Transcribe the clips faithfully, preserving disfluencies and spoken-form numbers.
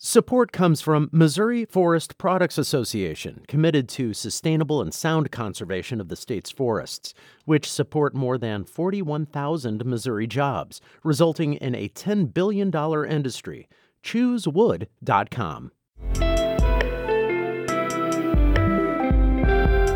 Support comes from Missouri Forest Products Association, committed to sustainable and sound conservation of the state's forests, which support more than forty-one thousand Missouri jobs, resulting in a ten billion dollars industry. Choosewood dot com.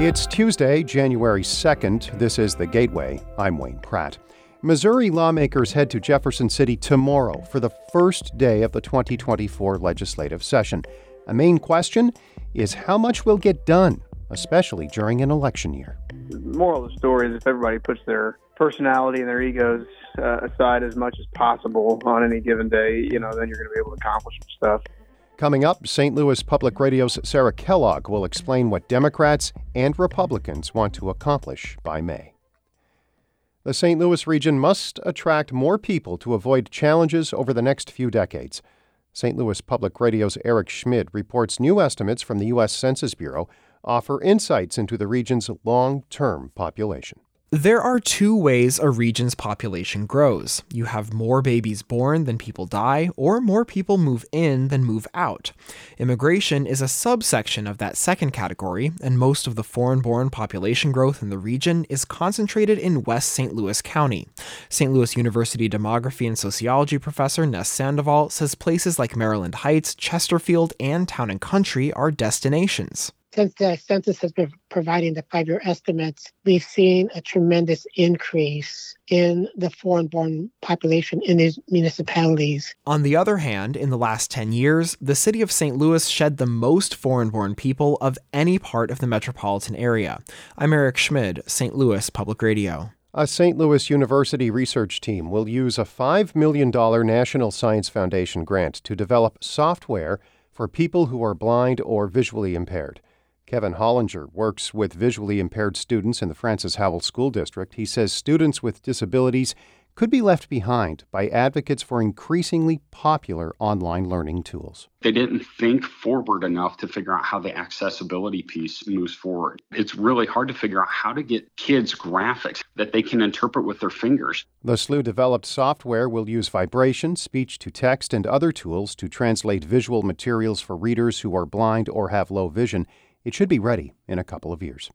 It's Tuesday, January second. This is The Gateway. I'm Wayne Pratt. Missouri lawmakers head to Jefferson City tomorrow for the first day of the twenty twenty-four legislative session. A main question is how much will get done, especially during an election year. The moral of the story is if everybody puts their personality and their egos uh, aside as much as possible on any given day, you know, then you're going to be able to accomplish some stuff. Coming up, Saint Louis Public Radio's Sarah Kellogg will explain what Democrats and Republicans want to accomplish by May. The Saint Louis region must attract more people to avoid challenges over the next few decades. Saint Louis Public Radio's Eric Schmid reports new estimates from the U S Census Bureau offer insights into the region's long-term population. There are two ways a region's population grows. You have more babies born than people die, or more people move in than move out. Immigration is a subsection of that second category, and most of the foreign-born population growth in the region is concentrated in West Saint Louis County. Saint Louis University demography and sociology professor Ness Sandoval says places like Maryland Heights, Chesterfield, and Town and Country are destinations. Since the census has been providing the five-year estimates, we've seen a tremendous increase in the foreign-born population in these municipalities. On the other hand, in the last ten years, the city of Saint Louis shed the most foreign-born people of any part of the metropolitan area. I'm Eric Schmid, Saint Louis Public Radio. A Saint Louis University research team will use a five million dollars National Science Foundation grant to develop software for people who are blind or visually impaired. Kevin Hollinger works with visually impaired students in the Francis Howell School District. He says students with disabilities could be left behind by advocates for increasingly popular online learning tools. They didn't think forward enough to figure out how the accessibility piece moves forward. It's really hard to figure out how to get kids graphics that they can interpret with their fingers. The S L U-developed software will use vibration, speech-to-text, and other tools to translate visual materials for readers who are blind or have low vision. It should be ready in a couple of years.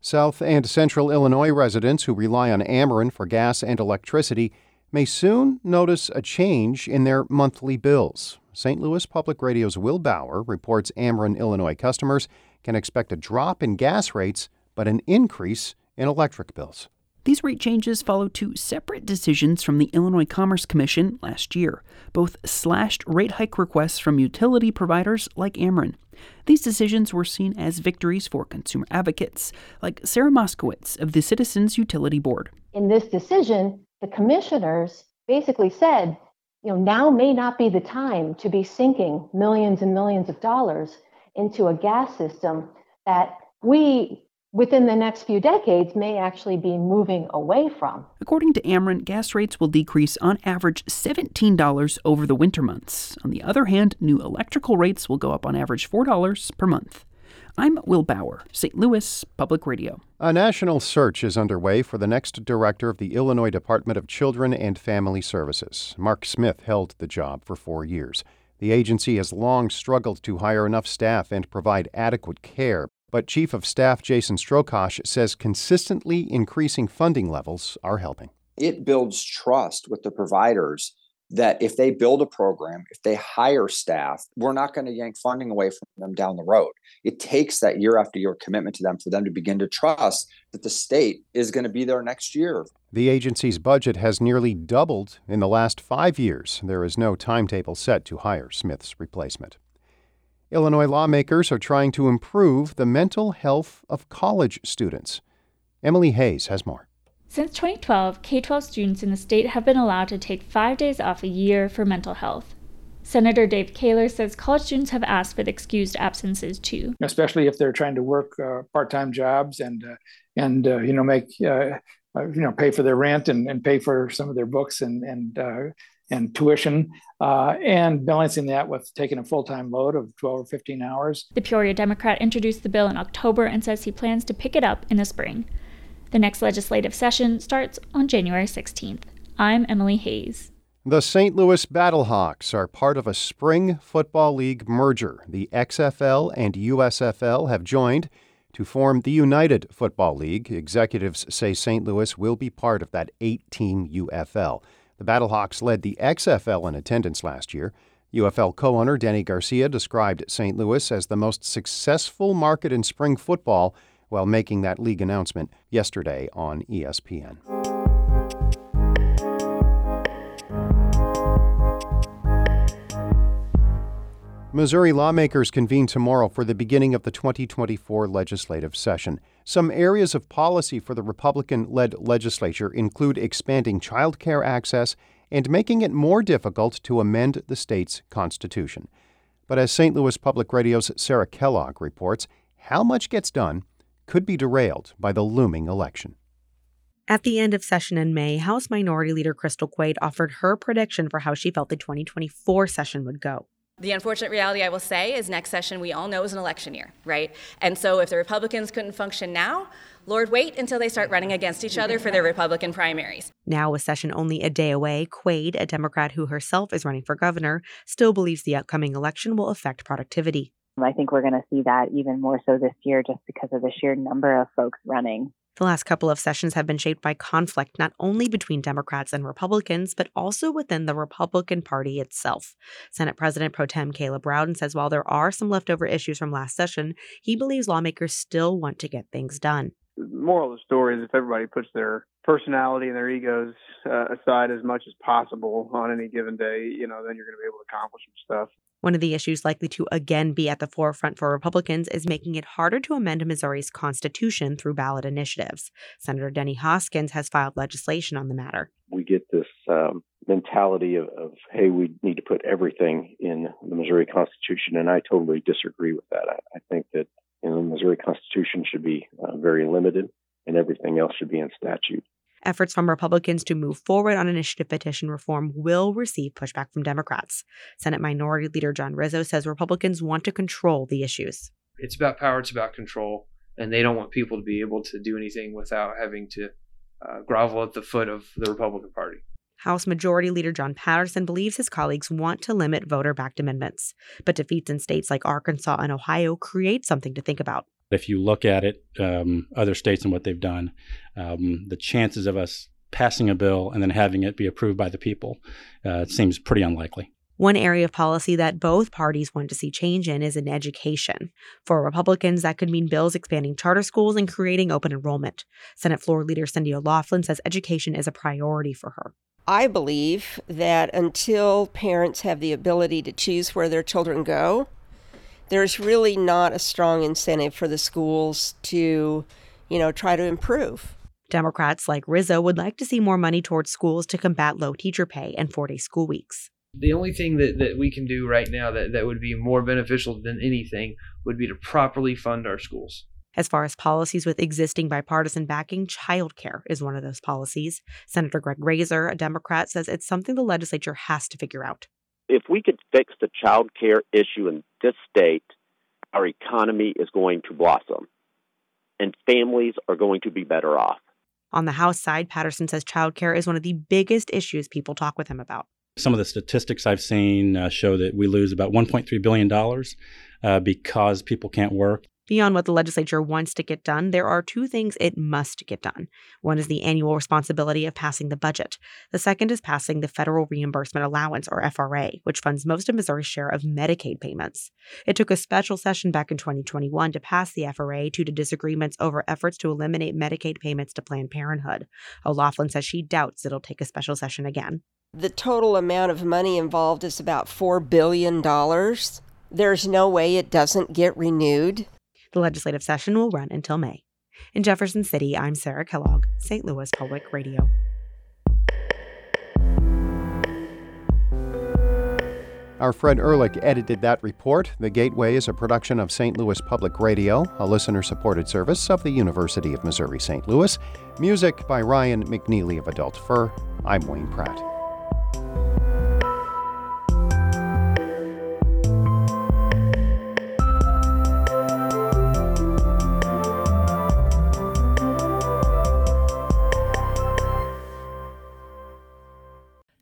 South and Central Illinois residents who rely on Ameren for gas and electricity may soon notice a change in their monthly bills. Saint Louis Public Radio's Will Bauer reports Ameren Illinois customers can expect a drop in gas rates, but an increase in electric bills. These rate changes follow two separate decisions from the Illinois Commerce Commission last year. Both slashed rate hike requests from utility providers like Ameren. These decisions were seen as victories for consumer advocates, like Sarah Moskowitz of the Citizens Utility Board. In this decision, the commissioners basically said, you know, now may not be the time to be sinking millions and millions of dollars into a gas system that we within the next few decades may actually be moving away from. According to Ameren, gas rates will decrease on average seventeen dollars over the winter months. On the other hand, new electrical rates will go up on average four dollars per month. I'm Will Bauer, Saint Louis Public Radio. A national search is underway for the next director of the Illinois Department of Children and Family Services. Mark Smith held the job for four years. The agency has long struggled to hire enough staff and provide adequate care. But Chief of Staff Jason Strokosh says consistently increasing funding levels are helping. It builds trust with the providers that if they build a program, if they hire staff, we're not going to yank funding away from them down the road. It takes that year after year commitment to them for them to begin to trust that the state is going to be there next year. The agency's budget has nearly doubled in the last five years. There is no timetable set to hire Smith's replacement. Illinois lawmakers are trying to improve the mental health of college students. Emily Hayes has more. Since twenty twelve, K twelve students in the state have been allowed to take five days off a year for mental health. Senator Dave Kaler says college students have asked for excused absences too. Especially if they're trying to work uh, part-time jobs and uh, and uh, you know make uh, uh, you know pay for their rent and, and pay for some of their books and and. Uh, and tuition, uh, and balancing that with taking a full-time load of twelve or fifteen hours. The Peoria Democrat introduced the bill in October and says he plans to pick it up in the spring. The next legislative session starts on January sixteenth. I'm Emily Hayes. The Saint Louis Battlehawks are part of a spring football league merger. The X F L and U S F L have joined to form the United Football League. Executives say Saint Louis will be part of that eight-team U F L. The Battlehawks led the X F L in attendance last year. U F L co-owner Danny Garcia described Saint Louis as the most successful market in spring football while making that league announcement yesterday on E S P N. Missouri lawmakers convene tomorrow for the beginning of the twenty twenty-four legislative session. Some areas of policy for the Republican-led legislature include expanding child care access and making it more difficult to amend the state's constitution. But as Saint Louis Public Radio's Sarah Kellogg reports, how much gets done could be derailed by the looming election. At the end of session in May, House Minority Leader Crystal Quade offered her prediction for how she felt the twenty twenty-four session would go. The unfortunate reality, I will say, is next session we all know is an election year, right? And so if the Republicans couldn't function now, Lord, wait until they start running against each other for their Republican primaries. Now, with session only a day away, Quade, a Democrat who herself is running for governor, still believes the upcoming election will affect productivity. I think we're going to see that even more so this year just because of the sheer number of folks running. The last couple of sessions have been shaped by conflict not only between Democrats and Republicans, but also within the Republican Party itself. Senate President Pro Tem Caleb Rowden says while there are some leftover issues from last session, he believes lawmakers still want to get things done. The moral of the story is if everybody puts their personality and their egos uh, aside as much as possible on any given day, you know, then you're going to be able to accomplish some stuff. One of the issues likely to again be at the forefront for Republicans is making it harder to amend Missouri's constitution through ballot initiatives. Senator Denny Hoskins has filed legislation on the matter. We get this um, mentality of, of, hey, we need to put everything in the Missouri Constitution, and I totally disagree with that. I, I think that you know, the Missouri Constitution should be uh, very limited, and everything else should be in statute. Efforts from Republicans to move forward on initiative petition reform will receive pushback from Democrats. Senate Minority Leader John Rizzo says Republicans want to control the issues. It's about power. It's about control. And they don't want people to be able to do anything without having to uh, grovel at the foot of the Republican Party. House Majority Leader John Patterson believes his colleagues want to limit voter-backed amendments. But defeats in states like Arkansas and Ohio create something to think about. If you look at it, um, other states and what they've done, um, the chances of us passing a bill and then having it be approved by the people uh, seems pretty unlikely. One area of policy that both parties want to see change in is in education. For Republicans, that could mean bills expanding charter schools and creating open enrollment. Senate floor leader Cindy O'Loughlin says education is a priority for her. I believe that until parents have the ability to choose where their children go, there's really not a strong incentive for the schools to, you know, try to improve. Democrats like Rizzo would like to see more money towards schools to combat low teacher pay and four-day school weeks. The only thing that, that we can do right now that, that would be more beneficial than anything would be to properly fund our schools. As far as policies with existing bipartisan backing, childcare is one of those policies. Senator Greg Razor, a Democrat, says it's something the legislature has to figure out. If we could fix the child care issue in this state, our economy is going to blossom and families are going to be better off. On the House side, Patterson says child care is one of the biggest issues people talk with him about. Some of the statistics I've seen uh, show that we lose about one point three billion dollars uh, because people can't work. Beyond what the legislature wants to get done, there are two things it must get done. One is the annual responsibility of passing the budget. The second is passing the Federal Reimbursement Allowance, or F R A, which funds most of Missouri's share of Medicaid payments. It took a special session back in twenty twenty-one to pass the F R A due to disagreements over efforts to eliminate Medicaid payments to Planned Parenthood. O'Loughlin says she doubts it'll take a special session again. The total amount of money involved is about four billion dollars. There's no way it doesn't get renewed. The legislative session will run until May. In Jefferson City, I'm Sarah Kellogg, Saint Louis Public Radio. Our Fred Ehrlich edited that report. The Gateway is a production of Saint Louis Public Radio, a listener-supported service of the University of Missouri-Saint Louis. Music by Ryan McNeely of Adult Fur. I'm Wayne Pratt.